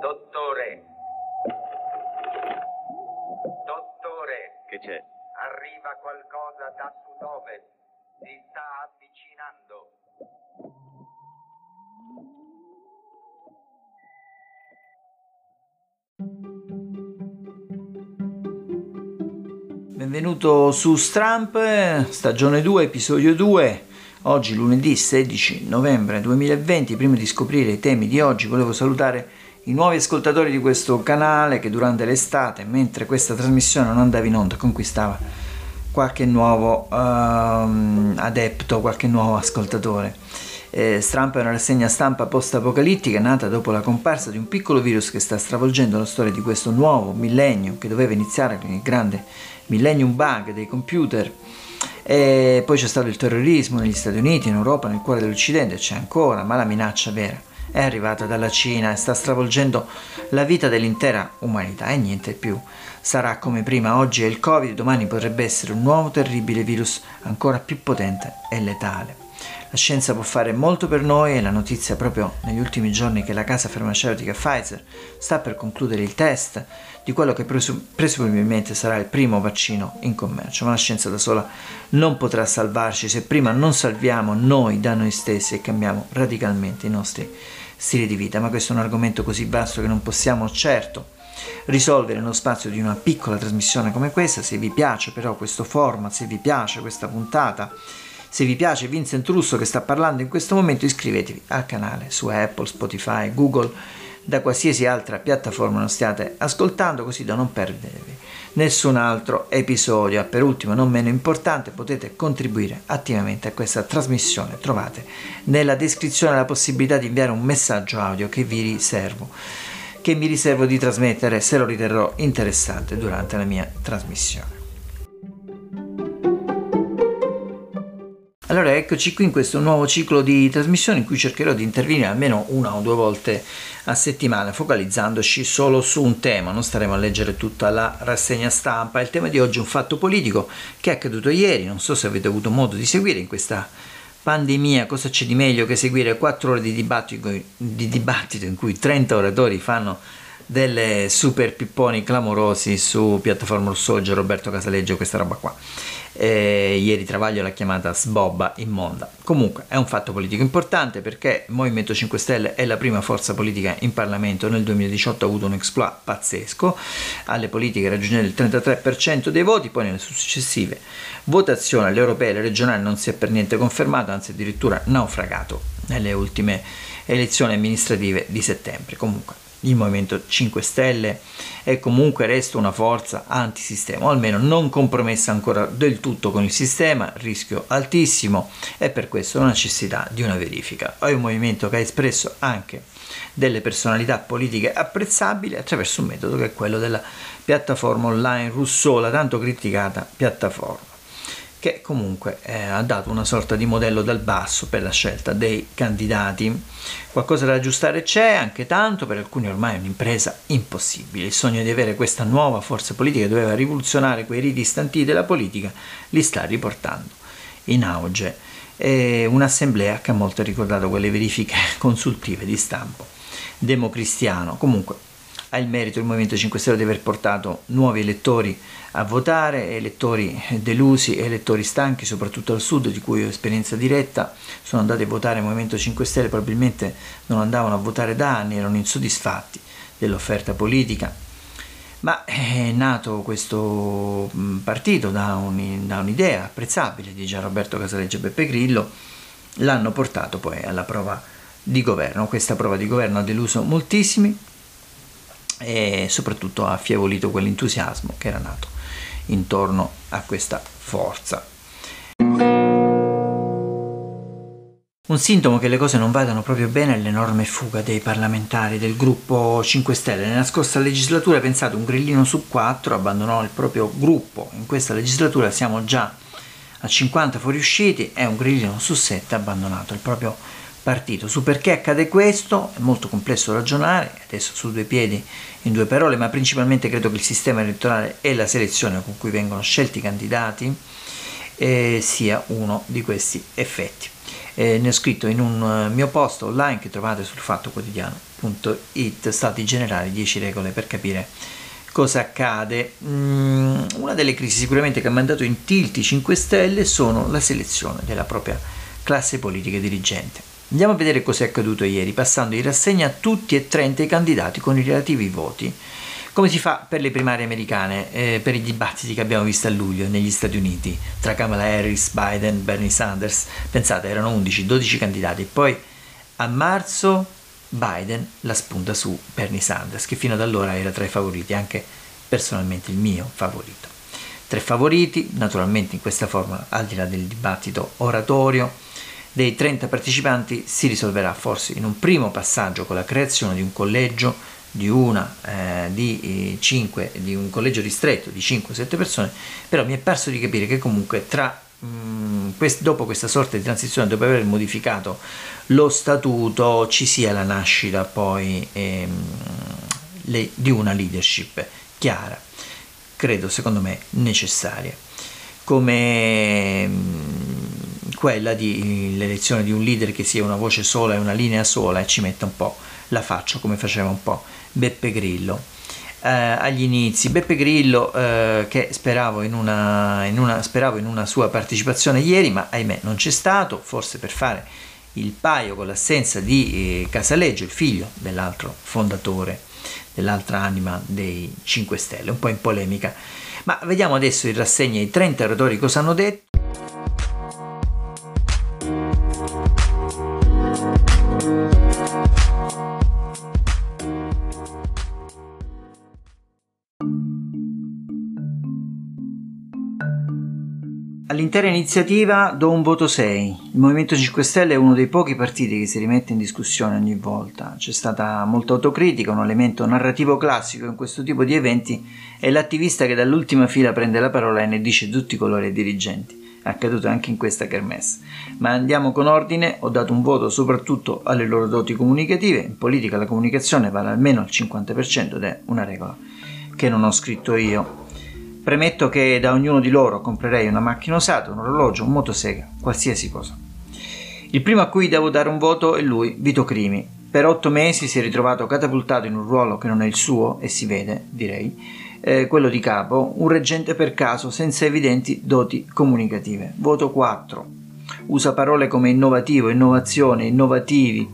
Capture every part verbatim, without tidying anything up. Dottore. Dottore. Che c'è? Arriva qualcosa da sud-ovest. Si sta avvicinando. Benvenuto su Stramp, stagione due, episodio due. Oggi lunedì sedici novembre duemilaventi, prima di scoprire i temi di oggi volevo salutare i nuovi ascoltatori di questo canale che durante l'estate, mentre questa trasmissione non andava in onda, conquistava qualche nuovo um, adepto, qualche nuovo ascoltatore. Eh, Stramp è una rassegna stampa post-apocalittica nata dopo la comparsa di un piccolo virus che sta stravolgendo la storia di questo nuovo millennio che doveva iniziare con il grande millennium bug dei computer. E poi c'è stato il terrorismo negli Stati Uniti, in Europa, nel cuore dell'Occidente c'è ancora, ma la minaccia vera è arrivata dalla Cina e sta stravolgendo la vita dell'intera umanità e niente più sarà come prima. Oggi è il Covid, domani potrebbe essere un nuovo terribile virus ancora più potente e letale. La scienza può fare molto per noi e la notizia proprio negli ultimi giorni che la casa farmaceutica Pfizer sta per concludere il test di quello che presumibilmente sarà il primo vaccino in commercio, ma la scienza da sola non potrà salvarci se prima non salviamo noi da noi stessi e cambiamo radicalmente i nostri stili di vita. Ma questo è un argomento così vasto che non possiamo certo risolvere nello spazio di una piccola trasmissione come questa. Se vi piace però questo format, se vi piace questa puntata, se vi piace Vincent Russo che sta parlando in questo momento, iscrivetevi al canale su Apple, Spotify, Google, da qualsiasi altra piattaforma non stiate ascoltando, così da non perdervi nessun altro episodio. Per ultimo, non meno importante, potete contribuire attivamente a questa trasmissione. Trovate nella descrizione la possibilità di inviare un messaggio audio che vi riservo, che mi riservo di trasmettere se lo riterrò interessante durante la mia trasmissione. Allora, eccoci qui in questo nuovo ciclo di trasmissione in cui cercherò di intervenire almeno una o due volte a settimana, focalizzandoci solo su un tema. Non staremo a leggere tutta la rassegna stampa. Il tema di oggi è un fatto politico che è accaduto ieri. Non so se avete avuto modo di seguire in questa pandemia. Cosa c'è di meglio che seguire quattro ore di dibattito, di dibattito in cui trenta oratori fanno delle super pipponi clamorosi su piattaforma Rousseau, Gian Roberto Casaleggio, questa roba qua. E ieri Travaglio l'ha chiamata sbobba immonda. Comunque è un fatto politico importante perché il Movimento cinque Stelle è la prima forza politica in Parlamento. Nel duemiladiciotto ha avuto un exploit pazzesco alle politiche, raggiungendo il trentatré per cento dei voti. Poi nelle successive votazioni alle europee e alle regionali non si è per niente confermato, anzi addirittura naufragato nelle ultime elezioni amministrative di settembre. Comunque il Movimento cinque Stelle è comunque, resta una forza antisistema, o almeno non compromessa ancora del tutto con il sistema, rischio altissimo, e per questo la necessità di una verifica. È un movimento che ha espresso anche delle personalità politiche apprezzabili attraverso un metodo che è quello della piattaforma online Rousseau, la tanto criticata piattaforma, che comunque eh, ha dato una sorta di modello dal basso per la scelta dei candidati. Qualcosa da aggiustare c'è, anche tanto, per alcuni ormai è un'impresa impossibile. Il sogno di avere questa nuova forza politica che doveva rivoluzionare quei riti istanti della politica li sta riportando in auge. È un'assemblea che ha molto ricordato quelle verifiche consultive di stampo democristiano. Comunque ha il merito il Movimento cinque Stelle di aver portato nuovi elettori a votare, elettori delusi, elettori stanchi, soprattutto al sud, di cui ho esperienza diretta. Sono andati a votare il Movimento cinque Stelle, probabilmente non andavano a votare da anni, erano insoddisfatti dell'offerta politica. Ma è nato questo partito da, un, da un'idea apprezzabile di Gian Roberto Casaleggio e Beppe Grillo, l'hanno portato poi alla prova di governo. Questa prova di governo ha deluso moltissimi e soprattutto ha affievolito quell'entusiasmo che era nato intorno a questa forza. Un sintomo che le cose non vadano proprio bene è l'enorme fuga dei parlamentari del gruppo cinque Stelle. Nella scorsa legislatura, pensate, un grillino su quattro abbandonò il proprio gruppo. In questa legislatura siamo già a cinquanta fuoriusciti e un grillino su sette ha abbandonato il proprio partito. Su perché accade questo è molto complesso ragionare, adesso su due piedi, in due parole, ma principalmente credo che il sistema elettorale e la selezione con cui vengono scelti i candidati eh, sia uno di questi effetti. Eh, ne ho scritto in un mio post online che trovate sul fatto quotidiano punto it, stati generali, dieci regole per capire cosa accade. Mm, una delle crisi sicuramente che ha mandato in tilt i cinque Stelle sono la selezione della propria classe politica dirigente. Andiamo a vedere cosa è accaduto ieri, passando in rassegna tutti e trenta i candidati con i relativi voti, come si fa per le primarie americane, eh, per i dibattiti che abbiamo visto a luglio negli Stati Uniti tra Kamala Harris, Biden, Bernie Sanders. Pensate, erano undici dodici candidati, poi a marzo Biden la spunta su Bernie Sanders, che fino ad allora era tra i favoriti, anche personalmente il mio favorito. Tre favoriti, naturalmente in questa formula, al di là del dibattito oratorio, dei trenta partecipanti si risolverà forse in un primo passaggio con la creazione di un collegio di una eh, di eh, cinque, di un collegio ristretto di cinque sette persone, però mi è parso di capire che comunque tra mh, quest, dopo questa sorta di transizione, dopo aver modificato lo statuto, ci sia la nascita poi ehm, le, di una leadership chiara, credo, secondo me necessaria, come mh, quella di l'elezione di un leader che sia una voce sola e una linea sola e ci metta un po' la faccia, come faceva un po' Beppe Grillo eh, agli inizi. Beppe Grillo eh, che speravo in una, in una, speravo in una sua partecipazione ieri, ma ahimè non c'è stato, forse per fare il paio con l'assenza di eh, Casaleggio, il figlio dell'altro fondatore, dell'altra anima dei cinque Stelle, un po' in polemica. Ma vediamo adesso in rassegna i trenta oratori cosa hanno detto. All'intera iniziativa do un voto sei. Il Movimento cinque Stelle è uno dei pochi partiti che si rimette in discussione ogni volta. C'è stata molta autocritica, un elemento narrativo classico in questo tipo di eventi è l'attivista che dall'ultima fila prende la parola e ne dice tutti i colori ai dirigenti. È accaduto anche in questa kermesse. Ma andiamo con ordine, ho dato un voto soprattutto alle loro doti comunicative. In politica la comunicazione vale almeno il cinquanta per cento ed è una regola che non ho scritto io. Premetto che da ognuno di loro comprerei una macchina usata, un orologio, un motosega, qualsiasi cosa. Il primo a cui devo dare un voto è lui, Vito Crimi. Per otto mesi si è ritrovato catapultato in un ruolo che non è il suo, e si vede, direi, eh, quello di capo, un reggente per caso senza evidenti doti comunicative. Voto quattro. Usa parole come innovativo, innovazione, innovativi,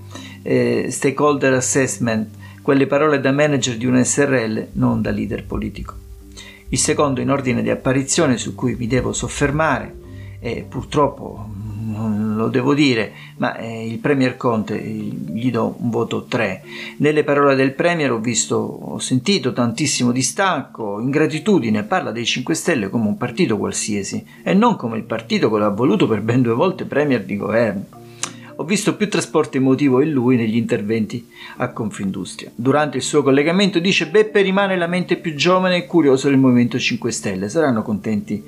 eh, stakeholder assessment, quelle parole da manager di un S R L, non da leader politico. Il secondo in ordine di apparizione su cui mi devo soffermare, e purtroppo lo devo dire, ma il Premier Conte, gli do un voto tre. Nelle parole del Premier ho visto, ho sentito tantissimo distacco, ingratitudine, parla dei cinque Stelle come un partito qualsiasi e non come il partito che lo ha voluto per ben due volte Premier di governo. Ho visto più trasporto emotivo in lui negli interventi a Confindustria. Durante il suo collegamento dice: Beppe rimane la mente più giovane e curiosa del Movimento cinque Stelle, saranno contenti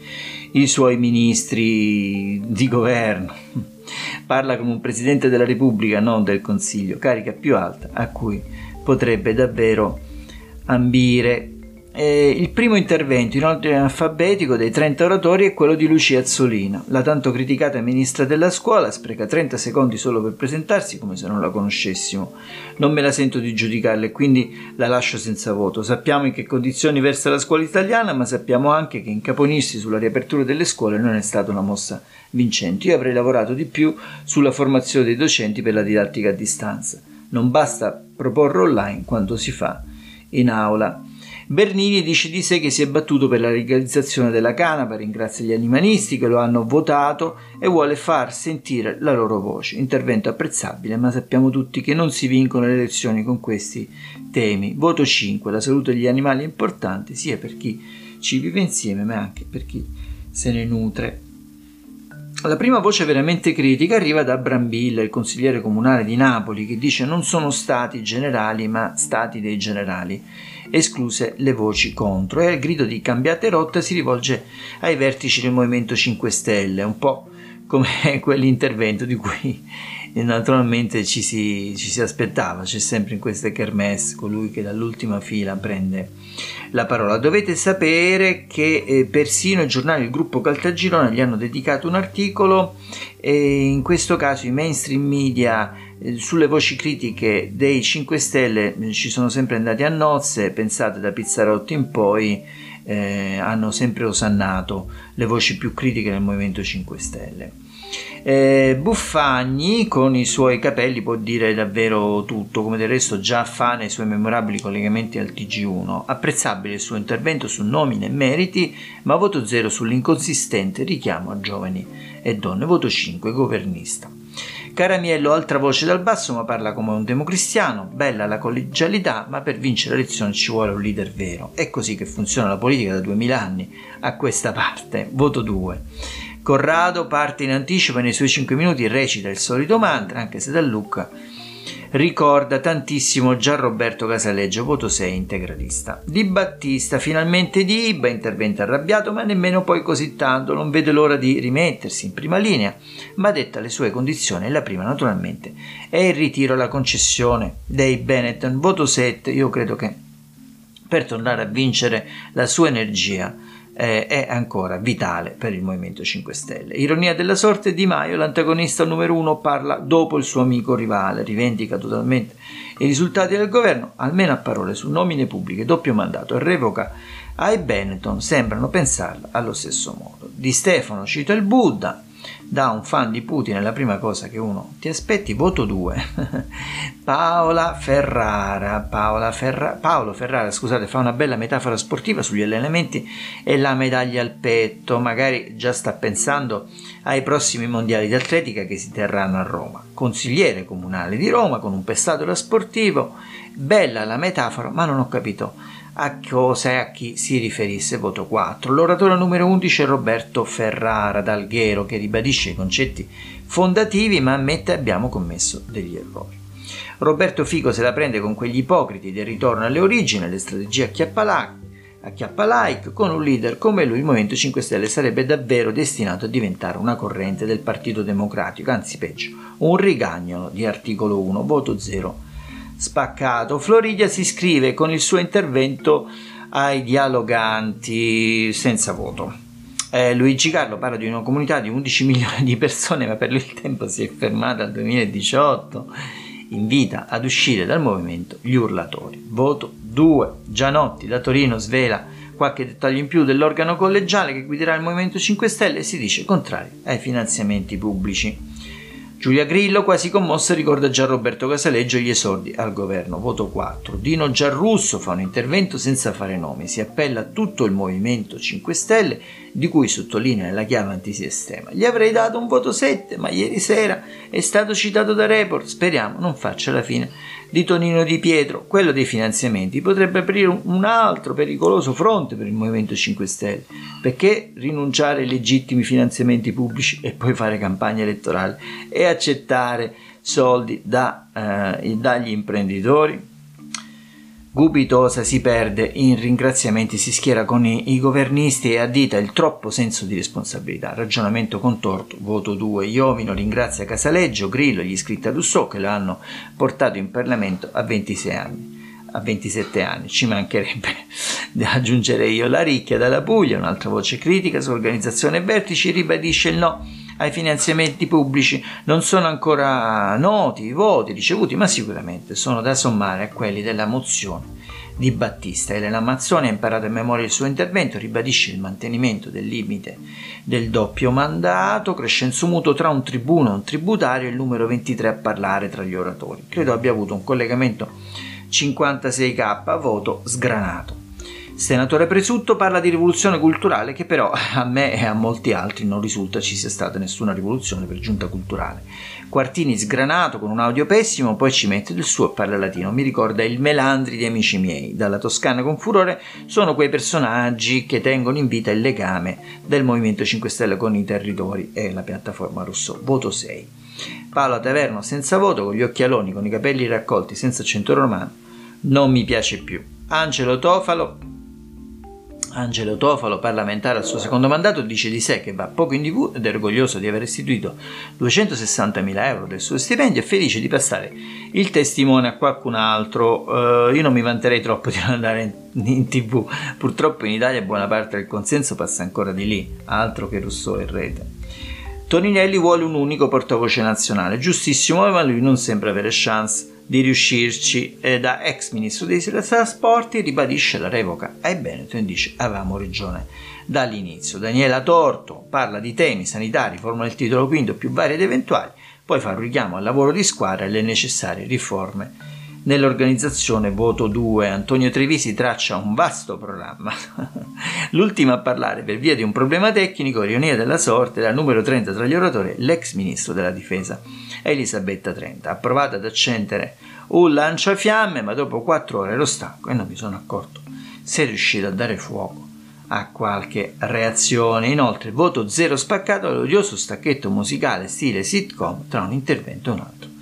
i suoi ministri di governo. Parla come un presidente della Repubblica, non del Consiglio, carica più alta a cui potrebbe davvero ambire. Eh, il primo intervento in ordine alfabetico dei trenta oratori è quello di Lucia Azzolina, la tanto criticata ministra della scuola, spreca trenta secondi solo per presentarsi come se non la conoscessimo. Non me la sento di giudicarla e quindi la lascio senza voto. Sappiamo in che condizioni versa la scuola italiana, ma sappiamo anche che incaponirsi sulla riapertura delle scuole non è stata una mossa vincente. Io avrei lavorato di più sulla formazione dei docenti per la didattica a distanza. Non basta proporre online quanto si fa in aula. Bernini dice di sé che si è battuto per la legalizzazione della canapa, ringrazia gli animalisti che lo hanno votato e vuole far sentire la loro voce. Intervento apprezzabile, ma sappiamo tutti che non si vincono le elezioni con questi temi. Voto cinque. La salute degli animali è importante sia per chi ci vive insieme, ma anche per chi se ne nutre. La prima voce veramente critica arriva da Brambilla, il consigliere comunale di Napoli, che dice: non sono stati generali ma stati dei generali, escluse le voci contro, e al grido di cambiate rotta si rivolge ai vertici del Movimento cinque Stelle, un po' come quell'intervento di cui e naturalmente ci si, ci si aspettava, c'è sempre in queste kermesse colui che dall'ultima fila prende la parola. Dovete sapere che eh, persino il giornale Il Gruppo Caltagirone gli hanno dedicato un articolo, e in questo caso i mainstream media sulle voci critiche dei cinque Stelle ci sono sempre andati a nozze. Pensate, da Pizzarotti in poi eh, hanno sempre osannato le voci più critiche del Movimento cinque Stelle. eh, Buffagni con i suoi capelli può dire davvero tutto, come del resto già fa nei suoi memorabili collegamenti al T G uno. Apprezzabile il suo intervento su nomine e meriti, ma voto zero sull'inconsistente richiamo a giovani e donne. Voto cinque, governista. Caramiello, altra voce dal basso, ma parla come un democristiano. Bella la collegialità, ma per vincere le elezioni ci vuole un leader vero. È così che funziona la politica da duemila anni a questa parte. Voto due. Corrado parte in anticipo e nei suoi cinque minuti recita il solito mantra, anche se da Luca ricorda tantissimo Gian Roberto Casaleggio. Voto sei, integralista. Di Battista, finalmente di Iba, intervento arrabbiato ma nemmeno poi così tanto, non vede l'ora di rimettersi in prima linea, ma detta le sue condizioni, la prima naturalmente è il ritiro alla concessione dei Benetton. Voto sette, io credo che per tornare a vincere la sua energia è ancora vitale per il Movimento cinque Stelle. Ironia della sorte, Di Maio, l'antagonista numero uno, parla dopo il suo amico rivale, rivendica totalmente i risultati del governo, almeno a parole, su nomine pubbliche, doppio mandato e revoca ai Benetton sembrano pensarla allo stesso modo. Di Stefano cita il Buddha, da un fan di Putin è la prima cosa che uno ti aspetti. Voto due. Paola Ferrara, Paola Ferra, Paolo Ferrara, scusate, fa una bella metafora sportiva sugli allenamenti e la medaglia al petto. Magari già sta pensando ai prossimi mondiali di atletica che si terranno a Roma. Consigliere comunale di Roma con un pestato da sportivo. Bella la metafora, ma non ho capito a cosa e a chi si riferisse. Voto quattro. L'oratore numero undici è Roberto Ferrara, d'Alghero, che ribadisce i concetti fondativi ma ammette abbiamo commesso degli errori. Roberto Fico se la prende con quegli ipocriti del ritorno alle origini, alle strategie acchiappalike. Con un leader come lui il Movimento cinque Stelle sarebbe davvero destinato a diventare una corrente del Partito Democratico, anzi peggio, un rigagnolo di articolo uno. Voto zero, spaccato. Floridia si iscrive con il suo intervento ai dialoganti senza voto. eh, Luigi Carlo parla di una comunità di undici milioni di persone, ma per lui il tempo si è fermato al duemiladiciotto. Invita ad uscire dal movimento gli urlatori. Voto due. Gianotti da Torino svela qualche dettaglio in più dell'organo collegiale che guiderà il Movimento cinque Stelle e si dice contrario ai finanziamenti pubblici. Giulia Grillo, quasi commossa, ricorda Gian Roberto Casaleggio gli esordi al governo. Voto quattro. Dino Gian Russo fa un intervento senza fare nomi, si appella a tutto il Movimento cinque Stelle, di cui sottolinea la chiave antisistema. Gli avrei dato un voto sette, ma ieri sera è stato citato da Report. Speriamo non faccia la fine di Tonino Di Pietro. Quello dei finanziamenti potrebbe aprire un altro pericoloso fronte per il Movimento cinque Stelle, perché rinunciare ai legittimi finanziamenti pubblici e poi fare campagna elettorale e accettare soldi da, eh, dagli imprenditori. Gubitosa si perde in ringraziamenti, si schiera con i, i governisti e addita il troppo senso di responsabilità, ragionamento contorto. Voto due. Iovino ringrazia Casaleggio, Grillo e gli iscritti a Rousseau che lo hanno portato in Parlamento a ventisei anni a ventisette anni, ci mancherebbe, aggiungerei io. La Ricchia dalla Puglia, un'altra voce critica su organizzazione e vertici, ribadisce il no ai finanziamenti pubblici. Non sono ancora noti i voti ricevuti, ma sicuramente sono da sommare a quelli della mozione Di Battista. Elena Mazzoni ha imparato a memoria il suo intervento, ribadisce il mantenimento del limite del doppio mandato. Crescenzo Muto, tra un tribuno e un tributario, il numero ventitré a parlare tra gli oratori. Credo abbia avuto un collegamento cinquantasei K, voto sgranato. Senatore Presutto parla di rivoluzione culturale, che però a me e a molti altri non risulta ci sia stata nessuna rivoluzione, per giunta culturale. Quartini sgranato con un audio pessimo, poi ci mette del suo e parla latino. Mi ricorda il Melandri di Amici miei. Dalla Toscana con furore sono quei personaggi che tengono in vita il legame del Movimento cinque Stelle con i territori e la piattaforma Rousseau. Voto sei. Paolo Taverno senza voto, con gli occhialoni, con i capelli raccolti, senza accento romano. Non mi piace più. Angelo Tofalo Angelo Tofalo, parlamentare al suo secondo mandato, dice di sé che va poco in tv ed è orgoglioso di aver restituito duecentosessantamila euro del suo stipendio e felice di passare il testimone a qualcun altro. Uh, io non mi vanterei troppo di non andare in, in tv, purtroppo in Italia buona parte del consenso passa ancora di lì, altro che Rousseau e rete. Toninelli vuole un unico portavoce nazionale, giustissimo, ma lui non sembra avere chance di riuscirci. Eh, da ex ministro dei trasporti ribadisce la revoca ai Benetton e dice avevamo ragione dall'inizio. Daniela Torto parla di temi sanitari, formula il titolo quinto più vari ed eventuali, poi fa un richiamo al lavoro di squadra e alle necessarie riforme nell'organizzazione. Voto due. Antonio Trevisi traccia un vasto programma. L'ultima a parlare per via di un problema tecnico, ironia della sorte, dal numero trenta tra gli oratori, l'ex ministro della difesa Elisabetta Trenta, ha provato ad accendere un lanciafiamme, ma dopo quattro ore ero stanco e non mi sono accorto se è riuscito a dare fuoco a qualche reazione. Inoltre voto zero spaccato all'odioso stacchetto musicale stile sitcom tra un intervento e un altro.